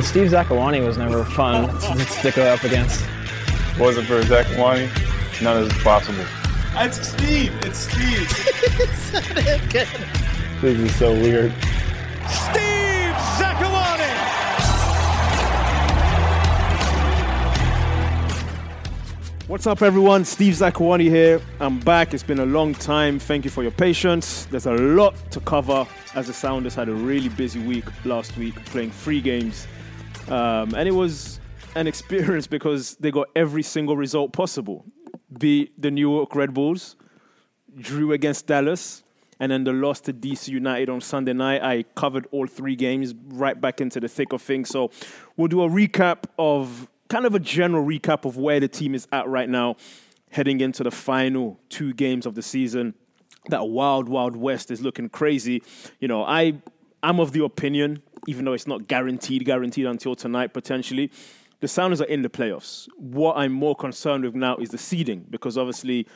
Steve Zakuani was never fun to go up against. If it wasn't for Zakuani, none of this is possible. It's Steve! It's Steve! This is so weird. Steve Zakuani! What's up, everyone? Steve Zakuani here. I'm back. It's been a long time. Thank you for your patience. There's a lot to cover as the Sounders had a really busy week last week playing 3 games. And it was an experience because they got every single result possible. Beat the New York Red Bulls, drew against Dallas, and then the loss to DC United on Sunday night. I covered all 3 games right back into the thick of things. So we'll do a recap of, kind of a general recap of where the team is at right now, heading into the final 2 games of the season. That wild, wild west is looking crazy. You know, I'm of the opinion, even though it's not guaranteed until tonight potentially, the Sounders are in the playoffs. What I'm more concerned with now is the seeding, because obviously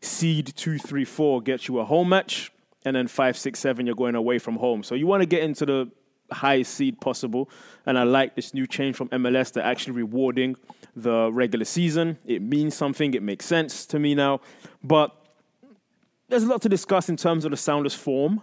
seed 2, 3, 4 gets you a home match, and then 5, 6, 7, you're going away from home. So you want to get into the highest seed possible, and I like this new change from MLS. They're actually rewarding the regular season. It means something. It makes sense to me now. But there's a lot to discuss in terms of the Sounders' form.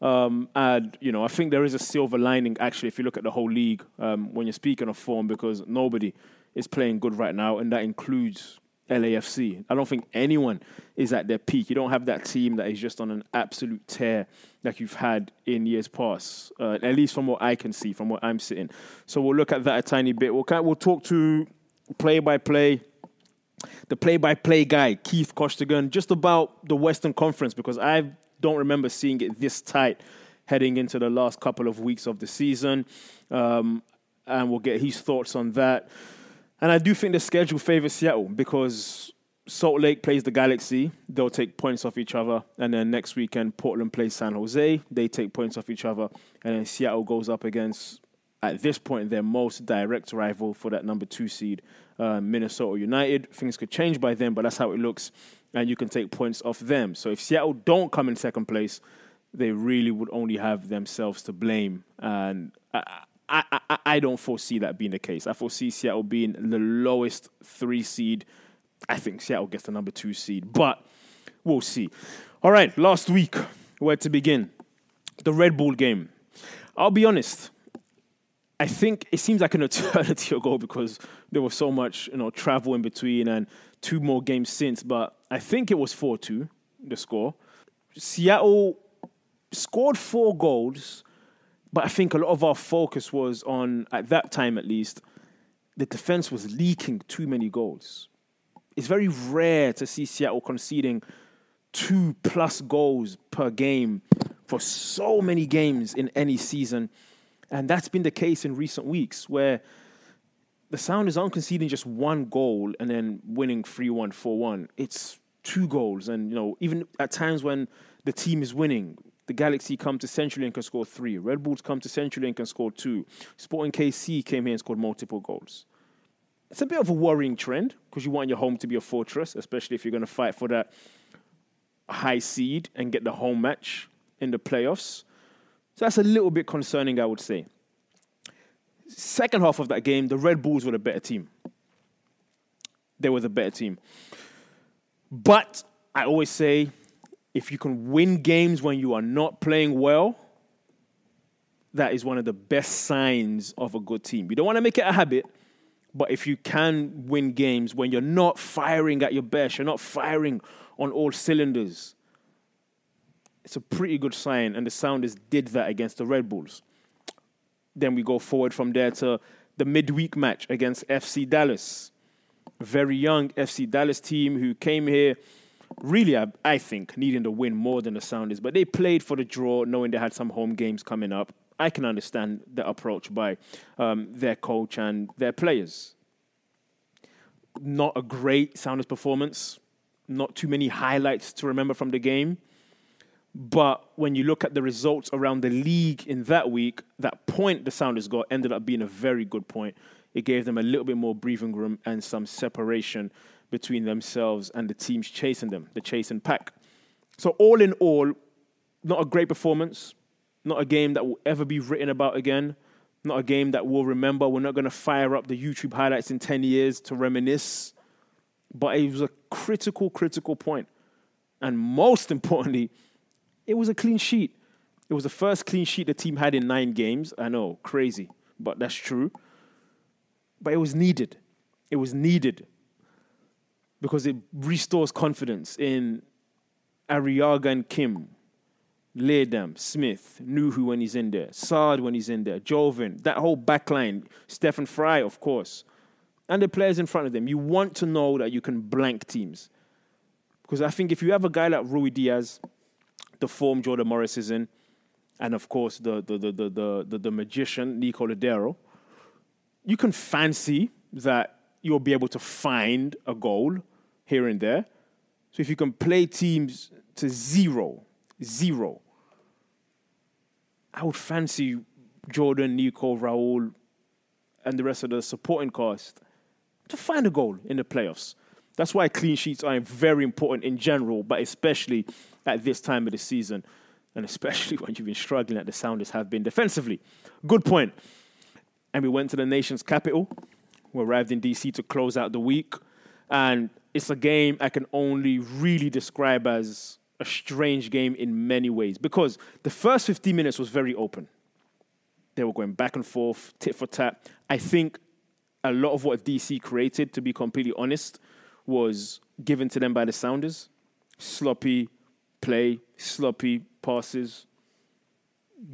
And, you know, I think there is a silver lining, actually, if you look at the whole league when you're speaking of form, because nobody is playing good right now, and that includes LAFC. I don't think anyone is at their peak. You don't have that team that is just on an absolute tear like you've had in years past, at least from what I can see, from what I'm sitting. So we'll look at that a tiny bit. We'll talk to play-by-play. The play-by-play guy, Keith Costigan, just about the Western Conference, because I don't remember seeing it this tight heading into the last couple of weeks of the season. And we'll get his thoughts on that. And I do think the schedule favors Seattle, because Salt Lake plays the Galaxy. They'll take points off each other. And then next weekend, Portland plays San Jose. They take points off each other. And then Seattle goes up against, at this point, their most direct rival for that number 2 seed, Minnesota United. Things could change by then, but that's how it looks. And you can take points off them. So if Seattle don't come in second place, they really would only have themselves to blame. And I don't foresee that being the case. I foresee Seattle being the lowest 3 seed. I think Seattle gets the number 2 seed, but we'll see. All right, last week, where to begin? The Red Bull game. I'll be honest. I think it seems like an eternity ago because there was so much, you know, travel in between and 2 more games since, but I think it was 4-2, the score. Seattle scored 4 goals, but I think a lot of our focus was on, at that time at least, the defense was leaking too many goals. It's very rare to see Seattle conceding 2+ goals per game for so many games in any season. And that's been the case in recent weeks, where the Sounders aren't conceding just 1 goal and then winning 3-1, 4-1. It's 2 goals. And, you know, even at times when the team is winning, the Galaxy come to CenturyLink and score 3. Red Bulls come to CenturyLink and score 2. Sporting KC came here and scored multiple goals. It's a bit of a worrying trend, because you want your home to be a fortress, especially if you're going to fight for that high seed and get the home match in the playoffs. So that's a little bit concerning, I would say. Second half of that game, the Red Bulls were the better team. They were the better team. But I always say, if you can win games when you are not playing well, that is one of the best signs of a good team. You don't want to make it a habit, but if you can win games when you're not firing at your best, you're not firing on all cylinders, it's a pretty good sign, and the Sounders did that against the Red Bulls. Then we go forward from there to the midweek match against FC Dallas. Very young FC Dallas team who came here, really, I think, needing the win more than the Sounders. But they played for the draw, knowing they had some home games coming up. I can understand the approach by their coach and their players. Not a great Sounders performance. Not too many highlights to remember from the game. But when you look at the results around the league in that week, that point the Sounders got ended up being a very good point. It gave them a little bit more breathing room and some separation between themselves and the teams chasing them, the chasing pack. So all in all, not a great performance, not a game that will ever be written about again, Not a game that we'll remember. We're not going to fire up the YouTube highlights in 10 years to reminisce. But it was a critical, critical point. And most importantly, it was a clean sheet. It was the first clean sheet the team had in 9 games. I know, crazy, but that's true. But it was needed. It was needed because it restores confidence in Arriaga and Kim, Leydam, Smith, Nuhu when he's in there, Saad when he's in there, Joven, that whole back line, Stephen Fry, of course, and the players in front of them. You want to know that you can blank teams. Because I think if you have a guy like Ruidíaz, the form Jordan Morris is in, and of course the magician, Nico Lodeiro, you can fancy that you'll be able to find a goal here and there. So if you can play teams to 0-0, I would fancy Jordan, Nico, Raúl, and the rest of the supporting cast to find a goal in the playoffs. That's why clean sheets are very important in general, but especially at this time of the season, and especially when you've been struggling like the Sounders have been defensively. Good point. And we went to the nation's capital. We arrived in DC to close out the week. And it's a game I can only really describe as a strange game in many ways, because the first 15 minutes was very open. They were going back and forth, tit for tat. I think a lot of what DC created, to be completely honest, was given to them by the Sounders. Sloppy play, sloppy passes,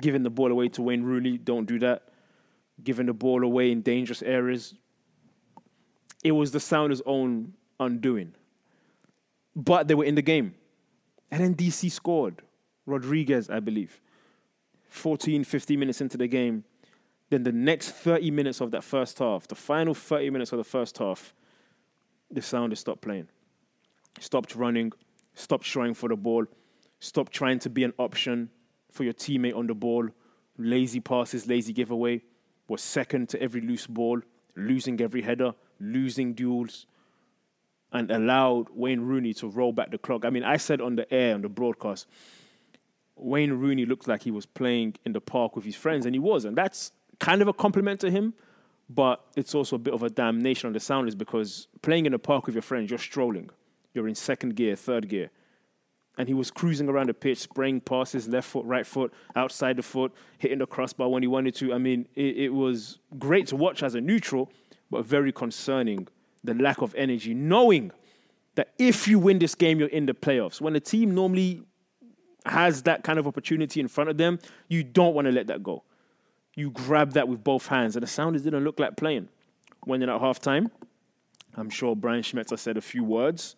giving the ball away to Wayne Rooney, don't do that. Giving the ball away in dangerous areas. It was the Sounders' own undoing. But they were in the game. And then DC scored. Rodriguez, I believe. 14, 15 minutes into the game. Then the next 30 minutes of that first half, the final 30 minutes of the first half, the Sounders stopped playing. Stopped running. Stopped trying for the ball. Stopped trying to be an option for your teammate on the ball. Lazy passes, lazy giveaway. Was second to every loose ball, losing every header, losing duels, and allowed Wayne Rooney to roll back the clock. I mean, I said on the air, on the broadcast, Wayne Rooney looked like he was playing in the park with his friends, and he was. And that's kind of a compliment to him, but it's also a bit of a damnation on the Sounders, because playing in the park with your friends, you're strolling. You're in second gear, third gear. And he was cruising around the pitch, spraying passes, left foot, right foot, outside the foot, hitting the crossbar when he wanted to. I mean, it was great to watch as a neutral, but very concerning, the lack of energy, knowing that if you win this game, you're in the playoffs. When a team normally has that kind of opportunity in front of them, you don't want to let that go. You grab that with both hands, and the Sounders didn't look like playing. When they're at halftime, I'm sure Brian Schmetzer said a few words.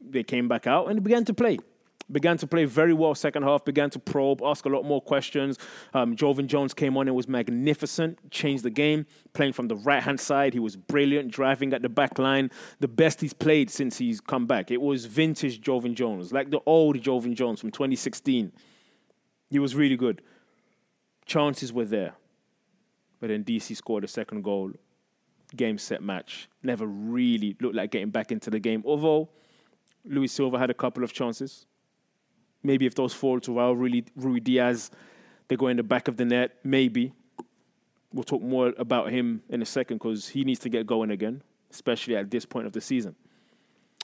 They came back out and began to play. Began to play very well second half, began to probe, ask a lot more questions. Joven Jones came on and was magnificent, changed the game, playing from the right-hand side. He was brilliant, driving at the back line, the best he's played since he's come back. It was vintage Joven Jones, like the old Joven Jones from 2016. He was really good. Chances were there. But then DC scored a second goal. Game, set, match. Never really looked like getting back into the game, although Luis Silva had a couple of chances. Maybe if those fall to Ruidíaz, they go in the back of the net. Maybe. We'll talk more about him in a second, because he needs to get going again, especially at this point of the season.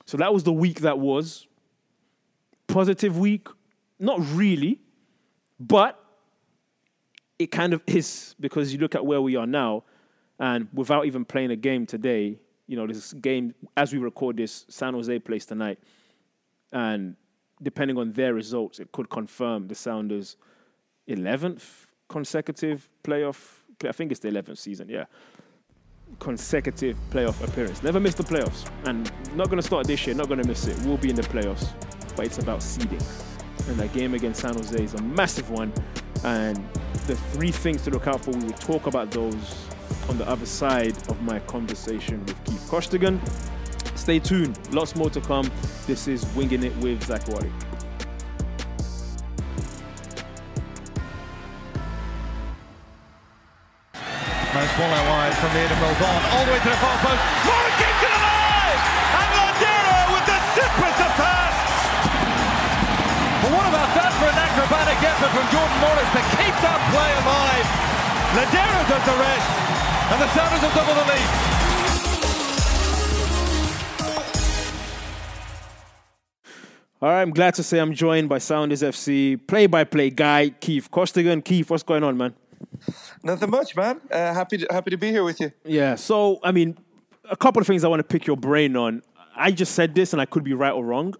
So that was the week that was. Positive week? Not really, but it kind of is, because you look at where we are now, and without even playing a game today, you know, this game, as we record this, San Jose plays tonight. And depending on their results, it could confirm the Sounders' 11th consecutive playoff. I think it's the 11th season, yeah. Consecutive playoff appearance. Never missed the playoffs. And not going to start this year, not going to miss it. We'll be in the playoffs. But it's about seeding. And that game against San Jose is a massive one. And the 3 things to look out for, we will talk about those on the other side of my conversation with Keith Costigan. Stay tuned. Lots more to come. This is Winging It with Zakuani. Nice ball out wide from the end of Mulvan. All the way to the far post. What a kick to the line! And Lodeiro with the superb pass! Well, what about that for an acrobatic effort from Jordan Morris to keep that play alive? Lodeiro does the rest, and the Sounders have doubled the lead. All right, I'm glad to say I'm joined by Sounders FC play-by-play guy, Keith Costigan. Keith, what's going on, man? Nothing much, man. Happy to be here with you. Yeah, so, I mean, a couple of things I want to pick your brain on. I just said this, and I could be right or wrong.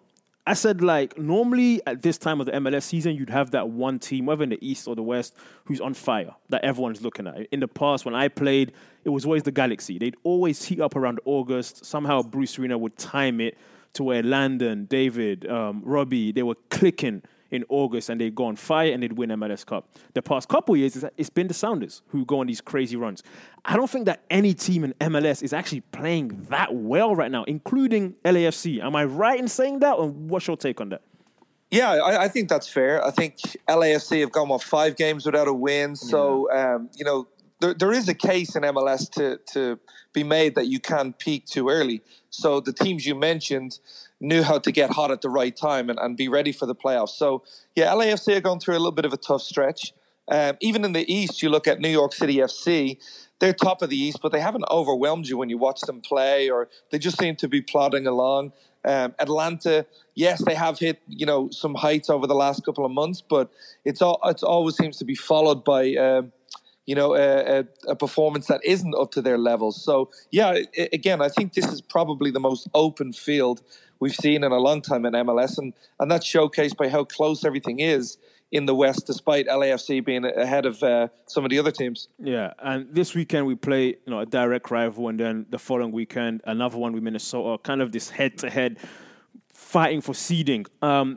I said, like, normally at this time of the MLS season, you'd have that one team, whether in the East or the West, who's on fire, that everyone's looking at. In the past, when I played, it was always the Galaxy. They'd always heat up around August. Somehow Bruce Arena would time it to where Landon, David, Robbie, they were clicking in August, and they'd go on fire, and they'd win MLS Cup. The past couple of years, it's been the Sounders who go on these crazy runs. I don't think that any team in MLS is actually playing that well right now, including LAFC. Am I right in saying that, or what's your take on that? Yeah, I think that's fair. I think LAFC have gone, 5 games without a win, so, you know, there is a case in MLS to be made that you can peak too early. So the teams you mentioned knew how to get hot at the right time and be ready for the playoffs. So, yeah, LAFC are going through a little bit of a tough stretch. Even in the East, you look at New York City FC, they're top of the East, but they haven't overwhelmed you when you watch them play, or they just seem to be plodding along. Atlanta, yes, they have hit, some heights over the last couple of months, but it's always seems to be followed by... a performance that isn't up to their level. So, yeah, again, I think this is probably the most open field we've seen in a long time in MLS, and that's showcased by how close everything is in the West, despite LAFC being ahead of some of the other teams. Yeah, and this weekend we play a direct rival, and then the following weekend another one with Minnesota, kind of this head-to-head fighting for seeding.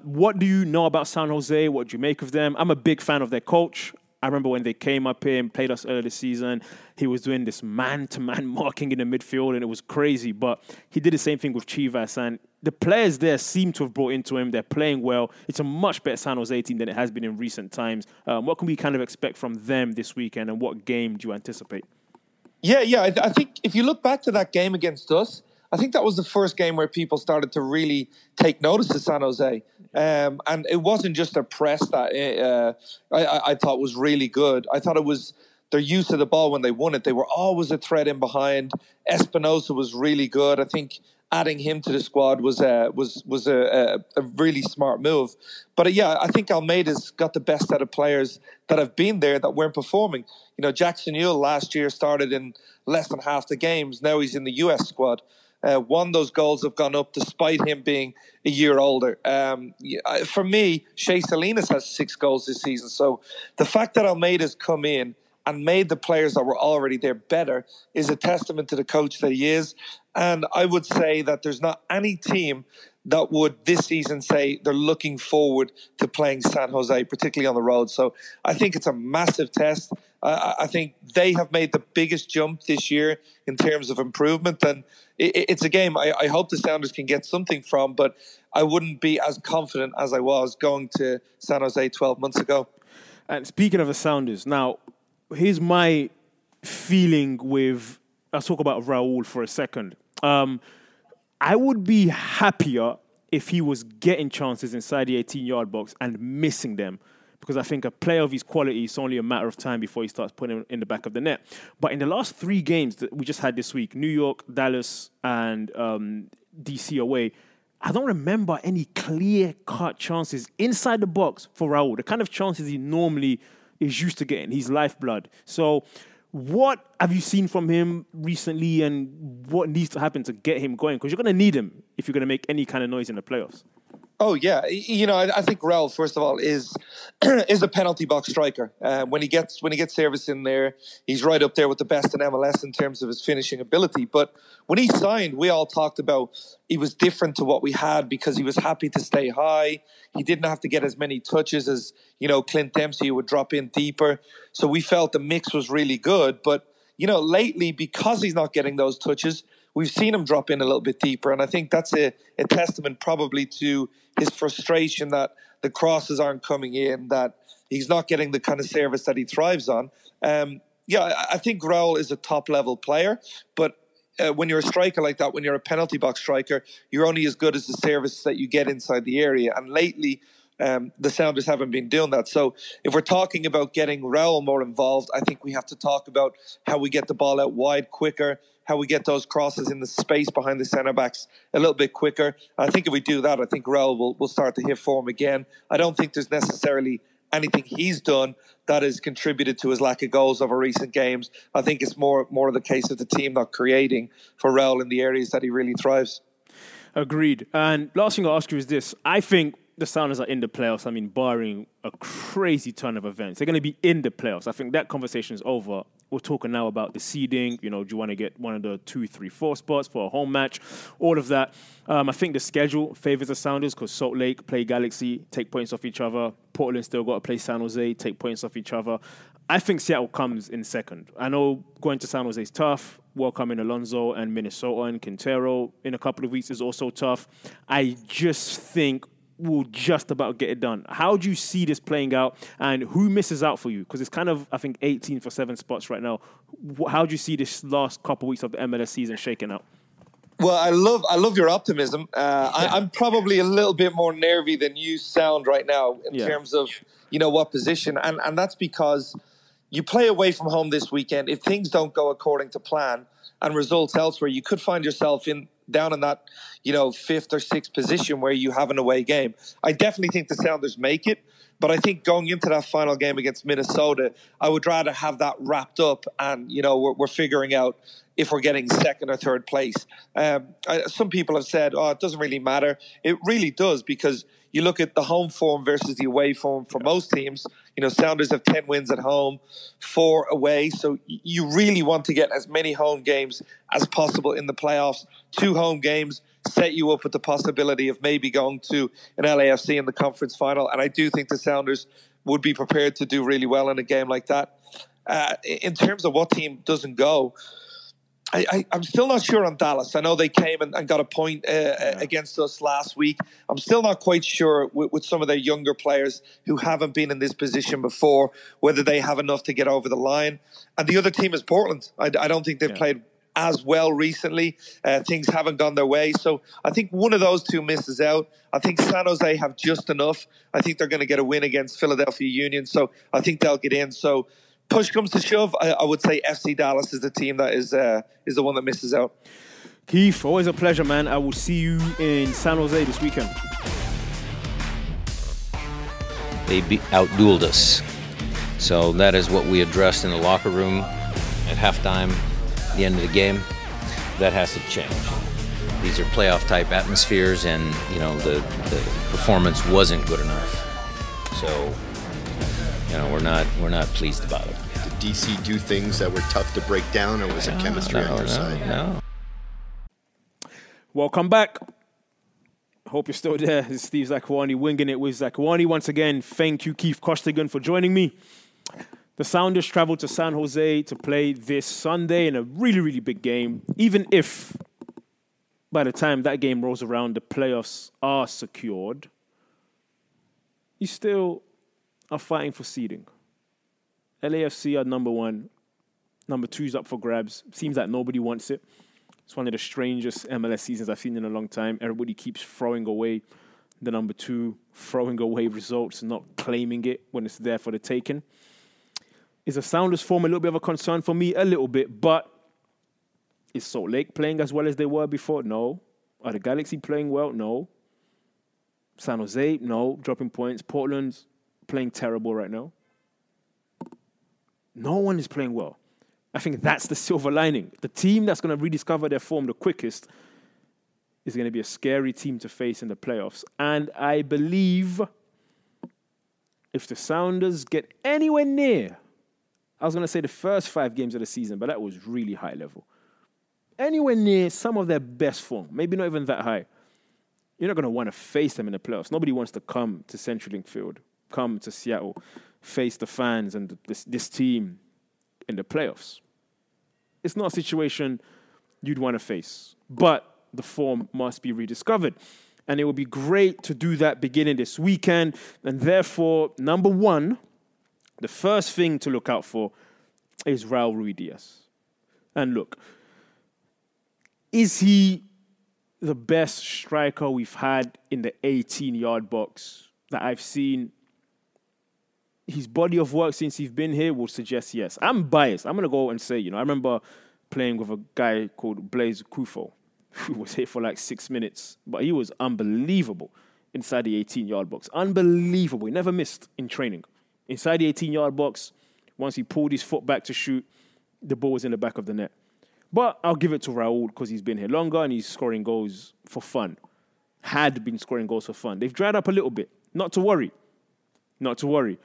What do you know about San Jose? What do you make of them? I'm a big fan of their coach. I remember when they came up here and played us earlier this season, he was doing this man-to-man marking in the midfield, and it was crazy. But he did the same thing with Chivas, and the players there seem to have brought into him. They're playing well. It's a much better San Jose team than it has been in recent times. What can we kind of expect from them this weekend, and what game do you anticipate? Yeah. I think if you look back to that game against us, I think that was the first game where people started to really take notice of San Jose. And it wasn't just their press that I thought was really good. I thought it was their use of the ball when they won it. They were always a threat in behind. Espinosa was really good. I think adding him to the squad was a really smart move. But yeah, I think Almeida's got the best set of players that have been there that weren't performing. Jackson Yueill last year started in less than half the games. Now he's in the U.S. squad. Those goals have gone up despite him being a year older. For me, Shea Salinas has 6 goals this season. So the fact that Almeida's come in and made the players that were already there better is a testament to the coach that he is. And I would say that there's not any team that would this season say they're looking forward to playing San Jose, particularly on the road. So I think it's a massive test. I think they have made the biggest jump this year in terms of improvement. And it's a game I hope the Sounders can get something from, but I wouldn't be as confident as I was going to San Jose 12 months ago. And speaking of the Sounders, now, here's my feeling with... Let's talk about Raúl for a second. I would be happier if he was getting chances inside the 18-yard box and missing them, because I think a player of his quality, it's only a matter of time before he starts putting in the back of the net. But in the last 3 games that we just had this week, New York, Dallas, and DC away, I don't remember any clear-cut chances inside the box for Raúl, the kind of chances he normally is used to getting, his lifeblood. So what have you seen from him recently, and what needs to happen to get him going? Because you're going to need him if you're going to make any kind of noise in the playoffs. Oh, yeah. I think Raúl, first of all, is a penalty box striker. When he gets service in there, he's right up there with the best in MLS in terms of his finishing ability. But when he signed, we all talked about he was different to what we had because he was happy to stay high. He didn't have to get as many touches as, Clint Dempsey would drop in deeper. So we felt the mix was really good. But, lately, because he's not getting those touches, we've seen him drop in a little bit deeper, and I think that's a testament probably to his frustration that the crosses aren't coming in, that he's not getting the kind of service that he thrives on. I think Raúl is a top-level player, but when you're a striker like that, when you're a penalty box striker, you're only as good as the service that you get inside the area. And lately, The Sounders haven't been doing that. So if we're talking about getting Raúl more involved, I think we have to talk about how we get the ball out wide quicker, how we get those crosses in the space behind the centre-backs a little bit quicker. I think if we do that, I think Raúl will start to hit form again. I don't think there's necessarily anything he's done that has contributed to his lack of goals over recent games. I think it's more of the case of the team not creating for Raúl in the areas that he really thrives. Agreed. And last thing I'll ask you is this. I think the Sounders are in the playoffs. I mean, barring a crazy ton of events, they're going to be in the playoffs. I think that conversation is over. We're talking now about the seeding. You know, do you want to get one of the 2, 3, 4 spots for a home match? All of that. I think the schedule favors the Sounders because Salt Lake play Galaxy, take points off each other. Portland still got to play San Jose, take points off each other. I think Seattle comes in second. I know going to San Jose is tough. Welcoming Alonso and Minnesota and Quintero in a couple of weeks is also tough. I just think will just about get it done. How do you see this playing out and who misses out for you? Because it's kind of, I think, 18 for 7 spots right now. How do you see this last couple of weeks of the MLS season shaking out? Well, I love your optimism. I'm probably a little bit more nervy than you sound right now in terms of, you know, what position. And that's because you play away from home this weekend. If things don't go according to plan and results elsewhere, you could find yourself down in that, you know, 5th or 6th position where you have an away game. I definitely think the Sounders make it, but I think going into that final game against Minnesota, I would rather have that wrapped up and, you know, we're figuring out if we're getting 2nd or 3rd place. Some people have said, oh, it doesn't really matter. It really does, because you look at the home form versus the away form for most teams. You know, Sounders have 10 wins at home, 4 away. So you really want to get as many home games as possible in the playoffs. 2 home games set you up with the possibility of maybe going to an LAFC in the conference final. And I do think the Sounders would be prepared to do really well in a game like that. In terms of what team doesn't go, I'm still not sure on Dallas. I know they came and got a point against us last week. I'm still not quite sure with some of their younger players who haven't been in this position before, whether they have enough to get over the line. And the other team is Portland. I don't think they've played as well recently. Things haven't gone their way. So I think one of those two misses out. I think San Jose have just enough. I think they're going to get a win against Philadelphia Union. So I think they'll get in. So push comes to shove, I would say FC Dallas is the team that is the one that misses out. Keith, always a pleasure, man. I will see you in San Jose this weekend. They outdueled us. So that is what we addressed in the locker room at halftime, the end of the game. That has to change. These are playoff-type atmospheres, and you know the performance wasn't good enough. So, you know, we're not pleased about it. Did DC do things that were tough to break down, or was it chemistry on their side? No. Welcome back. Hope you're still there. This is Steve Zakuani, winging it with Zakuani. Once again, thank you, Keith Costigan, for joining me. The Sounders travel to San Jose to play this Sunday in a really, really big game, even if by the time that game rolls around, the playoffs are secured. You still are fighting for seeding. LAFC are number 1. Number 2's up for grabs. Seems like nobody wants it. It's one of the strangest MLS seasons I've seen in a long time. Everybody keeps throwing away the number 2, throwing away results, not claiming it when it's there for the taking. Is the Sounders form a little bit of a concern for me? A little bit, but is Salt Lake playing as well as they were before? No. Are the Galaxy playing well? No. San Jose? No. Dropping points. Portland's playing terrible right now. No one is playing well. I think that's the silver lining. The team that's going to rediscover their form the quickest is going to be a scary team to face in the playoffs. And I believe if the Sounders get anywhere near, I was going to say the first 5 games of the season, but that was really high level. Anywhere near some of their best form, maybe not even that high, you're not going to want to face them in the playoffs. Nobody wants to come to CenturyLink Field, come to Seattle, face the fans and this team in the playoffs. It's not a situation you'd want to face, but the form must be rediscovered. And it would be great to do that beginning this weekend. And therefore, number 1, the first thing to look out for is Raúl Ruidíaz. And look, is he the best striker we've had in the 18-yard box that I've seen, his body of work since he's been here would suggest yes. I'm biased. I'm going to go and say, I remember playing with a guy called Blaise Kufo, who was here for like 6 minutes, but he was unbelievable inside the 18-yard box. Unbelievable. He never missed in training. Inside the 18-yard box, once he pulled his foot back to shoot, the ball was in the back of the net. But I'll give it to Raúl because he's been here longer and he's scoring goals for fun. Had been scoring goals for fun. They've dried up a little bit. Not to worry. Not to worry.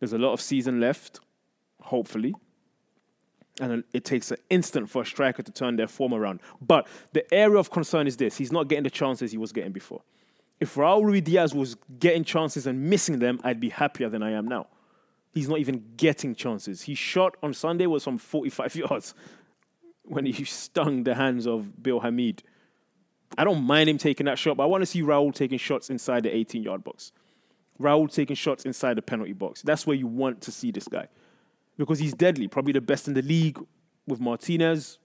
There's a lot of season left, hopefully. And it takes an instant for a striker to turn their form around. But the area of concern is this. He's not getting the chances he was getting before. If Raúl Ruidíaz was getting chances and missing them, I'd be happier than I am now. He's not even getting chances. He shot on Sunday was from 45 yards when he stung the hands of Bill Hamid. I don't mind him taking that shot, but I want to see Raúl taking shots inside the 18-yard box. Raúl taking shots inside the penalty box. That's where you want to see this guy. Because he's deadly, probably the best in the league with Martinez,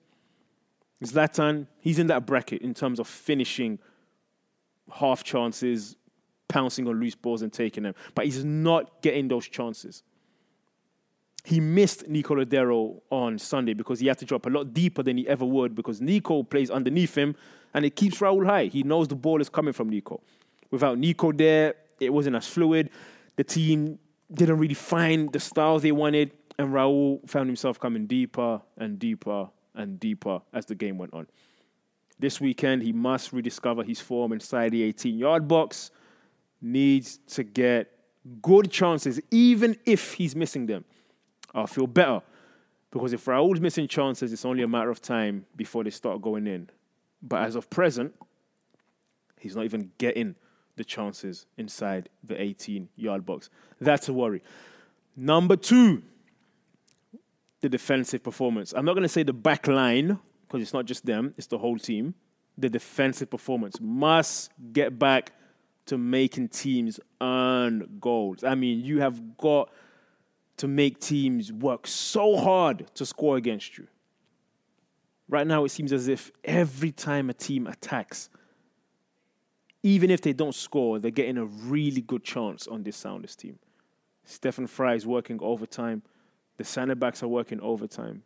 Zlatan. He's in that bracket in terms of finishing half chances, pouncing on loose balls and taking them. But he's not getting those chances. He missed Nico Lodeiro on Sunday because he had to drop a lot deeper than he ever would because Nico plays underneath him and it keeps Raúl high. He knows the ball is coming from Nico. Without Nico there, it wasn't as fluid. The team didn't really find the style they wanted and Raúl found himself coming deeper and deeper and deeper as the game went on. This weekend, he must rediscover his form inside the 18-yard box. Needs to get good chances, even if he's missing them. I'll feel better. Because if Raúl's missing chances, it's only a matter of time before they start going in. But as of present, he's not even getting the chances inside the 18-yard box. That's a worry. Number two, the defensive performance. I'm not going to say the back line, because it's not just them, it's the whole team. The defensive performance must get back to making teams earn goals. I mean, you have got to make teams work so hard to score against you. Right now, it seems as if every time a team attacks, even if they don't score, they're getting a really good chance on this Sounders team. Stephen Fry is working overtime. The centre-backs are working overtime.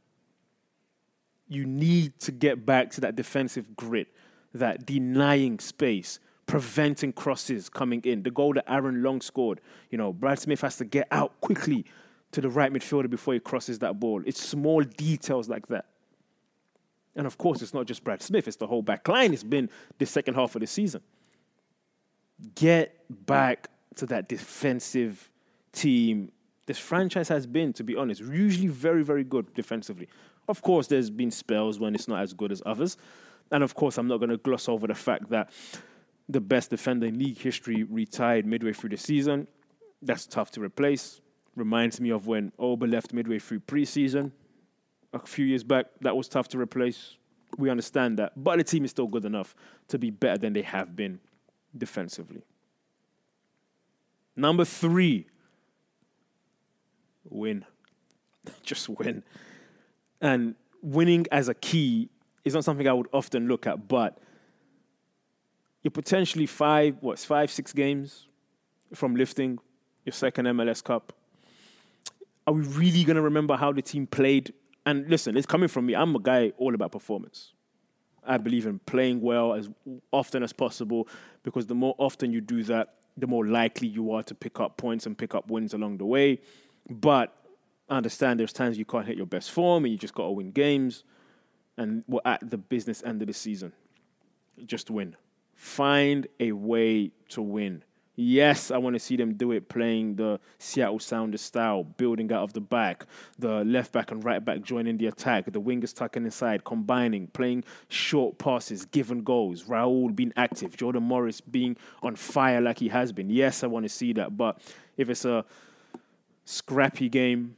You need to get back to that defensive grit, that denying space, preventing crosses coming in. The goal that Aaron Long scored, Brad Smith has to get out quickly to the right midfielder before he crosses that ball. It's small details like that. And of course, it's not just Brad Smith, it's the whole back line. It's been the second half of the season. Get back to that defensive team. This franchise has been, to be honest, usually very, very good defensively. Of course, there's been spells when it's not as good as others. And of course, I'm not going to gloss over the fact that the best defender in league history retired midway through the season. That's tough to replace. Reminds me of when Oba left midway through preseason a few years back. That was tough to replace. We understand that. But the team is still good enough to be better than they have been defensively. Number three, win. Just win. And winning as a key is not something I would often look at, but you're potentially six games from lifting your second MLS Cup. Are we really going to remember how the team played? And listen, it's coming from me. I'm a guy all about performance. I believe in playing well as often as possible because the more often you do that, the more likely you are to pick up points and pick up wins along the way. But I understand there's times you can't hit your best form and you just got to win games. And we're at the business end of the season. Just win. Find a way to win. Yes, I want to see them do it playing the Seattle Sounders style, building out of the back, the left back and right back joining the attack, the wingers tucking inside, combining, playing short passes, giving goals, Raúl being active, Jordan Morris being on fire like he has been. Yes, I want to see that. But if it's a scrappy game,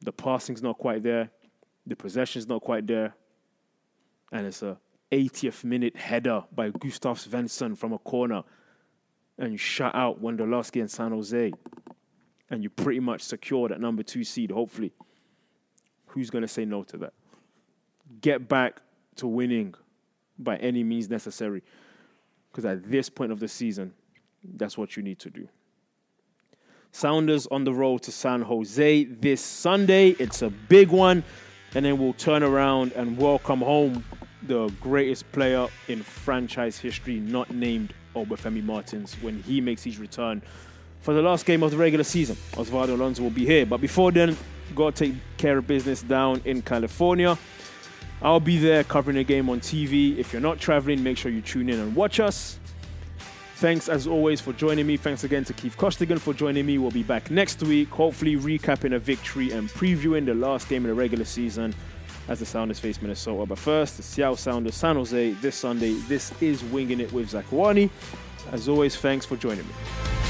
the passing's not quite there, the possession's not quite there, and it's a 80th minute header by Gustav Svensson from a corner and you shut out Wondolowski and San Jose and you pretty much secure that number two seed, hopefully. Who's going to say no to that? Get back to winning by any means necessary because at this point of the season, that's what you need to do. Sounders on the road to San Jose this Sunday. It's a big one. And then we'll turn around and welcome home the greatest player in franchise history, not named Obafemi Martins, when he makes his return for the last game of the regular season. Osvaldo Alonso will be here. But before then, got to take care of business down in California. I'll be there covering the game on TV. If you're not traveling, make sure you tune in and watch us. Thanks, as always, for joining me. Thanks again to Keith Costigan for joining me. We'll be back next week, hopefully recapping a victory and previewing the last game of the regular season as the Sounders face Minnesota. But first, the Seattle Sounders, San Jose, this Sunday. This is Winging It with Zakuani. As always, thanks for joining me.